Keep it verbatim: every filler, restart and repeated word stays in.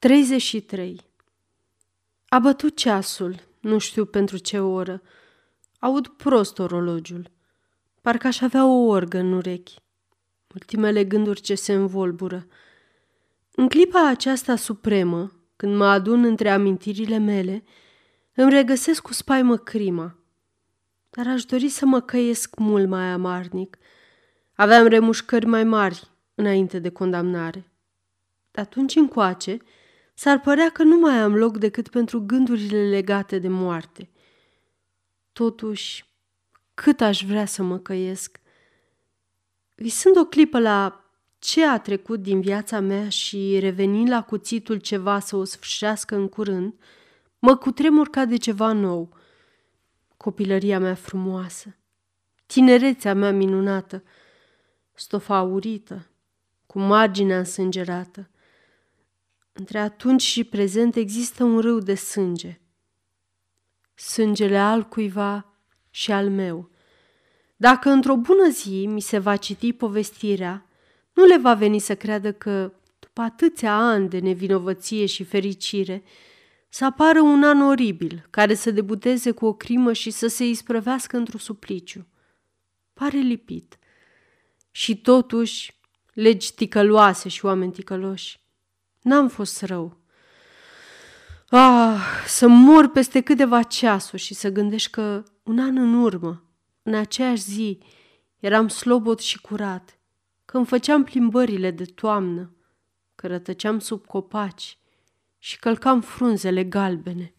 treizeci și trei. A bătut ceasul, nu știu pentru ce oră. Aud prost orologiul. Parcă aș avea o orgă în urechi. Ultimele gânduri ce se învolbură. În clipa aceasta supremă, când mă adun între amintirile mele, îmi regăsesc cu spaimă crima. Dar aș dori să mă căiesc mult mai amarnic. Aveam remușcări mai mari înainte de condamnare. De atunci încoace, s-ar părea că nu mai am loc decât pentru gândurile legate de moarte. Totuși, cât aș vrea să mă căiesc. Visând o clipă la ce a trecut din viața mea și revenind la cuțitul ce va să o sfârșească în curând, mă cutremur ca de ceva nou. Copilăria mea frumoasă, tinerețea mea minunată, stofa aurită, cu marginea însângerată. Între atunci și prezent există un râu de sânge. Sângele al cuiva și al meu. Dacă într-o bună zi mi se va citi povestirea, nu le va veni să creadă că, după atâția ani de nevinovăție și fericire, să apară un an oribil care să debuteze cu o crimă și să se isprăvească într-un supliciu. Pare lipit. Și totuși, legi ticăloase și oameni ticăloși. N-am fost rău. Ah, să mor peste câteva ceasuri și să gândești că un an în urmă, în aceeași zi, eram slobod și curat, când făceam plimbările de toamnă, că rătăceam sub copaci și călcam frunzele galbene.